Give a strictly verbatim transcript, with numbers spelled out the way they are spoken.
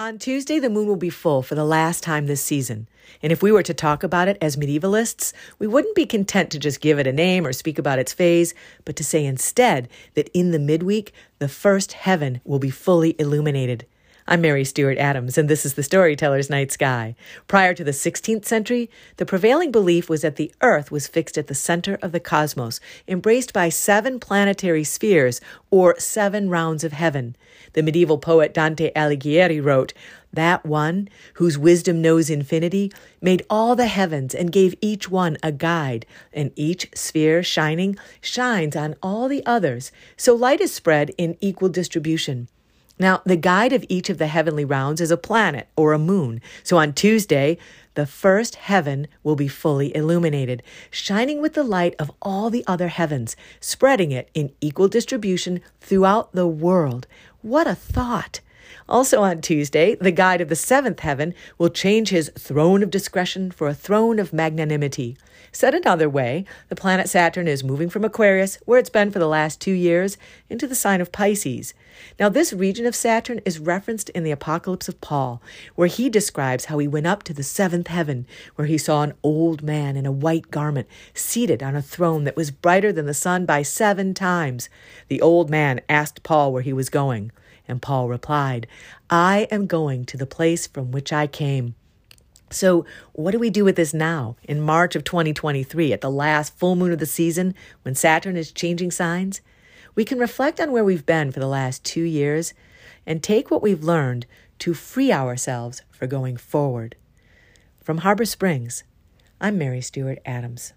On Tuesday, the moon will be full for the last time this season. And if we were to talk about it as medievalists, we wouldn't be content to just give it a name or speak about its phase, but to say instead that in the midweek, the first heaven will be fully illuminated. I'm Mary Stewart Adams, and this is the Storyteller's Night Sky. Prior to the sixteenth century, the prevailing belief was that the Earth was fixed at the center of the cosmos, embraced by seven planetary spheres, or seven rounds of heaven. The medieval poet Dante Alighieri wrote, "That one, whose wisdom knows infinity, made all the heavens and gave each one a guide, and each sphere shining shines on all the others, so light is spread in equal distribution." Now, the guide of each of the heavenly rounds is a planet or a moon. So on Tuesday, the first heaven will be fully illuminated, shining with the light of all the other heavens, spreading it in equal distribution throughout the world. What a thought! Also on Tuesday, the guide of the seventh heaven will change his throne of discretion for a throne of magnanimity. Said another way, the planet Saturn is moving from Aquarius, where it's been for the last two years, into the sign of Pisces. Now, this region of Saturn is referenced in the Apocalypse of Paul, where he describes how he went up to the seventh heaven, where he saw an old man in a white garment seated on a throne that was brighter than the sun by seven times. The old man asked Paul where he was going. And Paul replied, "I am going to the place from which I came." So what do we do with this now, in March of twenty twenty-three, at the last full moon of the season, when Saturn is changing signs? We can reflect on where we've been for the last two years and take what we've learned to free ourselves for going forward. From Harbor Springs, I'm Mary Stewart Adams.